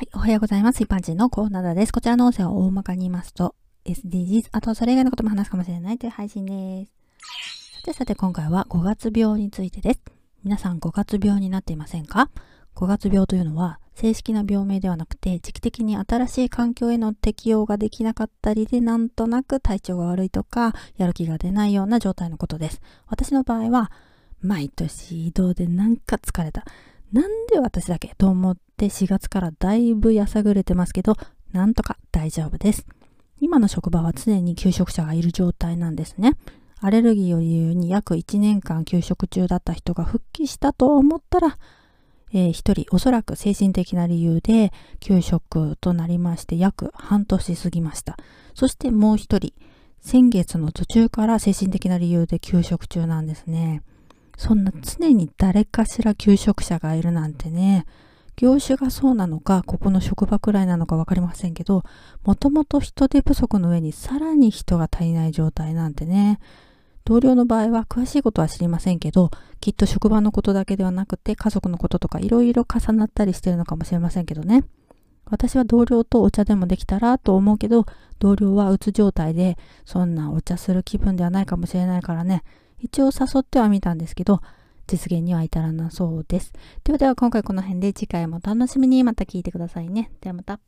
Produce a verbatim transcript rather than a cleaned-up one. はい、おはようございます。一般人のコーナーです。こちらの音声を大まかに言いますと エスディージーズ、 あとそれ以外のことも話すかもしれないという配信です。さてさて今回はごがつびょうについてです。皆さんごがつびょうになっていませんか？ごがつびょうというのは正式な病名ではなくて、時期的に新しい環境への適応ができなかったりで、なんとなく体調が悪いとかやる気が出ないような状態のことです。私の場合は毎年移動でなんか疲れた、なんで私だけと思ってしがつからだいぶやさぐれてますけど、なんとか大丈夫です。今の職場は常に休職者がいる状態なんですね。アレルギーを理由に約いちねんかん休職中だった人が復帰したと思ったら、えー、ひとりおそらく精神的な理由で休職となりまして、約半年過ぎました。そしてもうひとり、先月の途中から精神的な理由で休職中なんですね。そんな常に誰かしら休職者がいるなんてね、業種がそうなのか、ここの職場くらいなのか分かりませんけど、もともと人手不足の上にさらに人が足りない状態なんてね。同僚の場合は詳しいことは知りませんけど、きっと職場のことだけではなくて家族のこととかいろいろ重なったりしてるのかもしれませんけどね。私は同僚とお茶でもできたらと思うけど、同僚はうつ状態でそんなお茶する気分ではないかもしれないからね。一応誘ってはみたんですけど、実現には至らなそうです。ではでは今回この辺で、次回もお楽しみに。また聞いてくださいね。ではまた。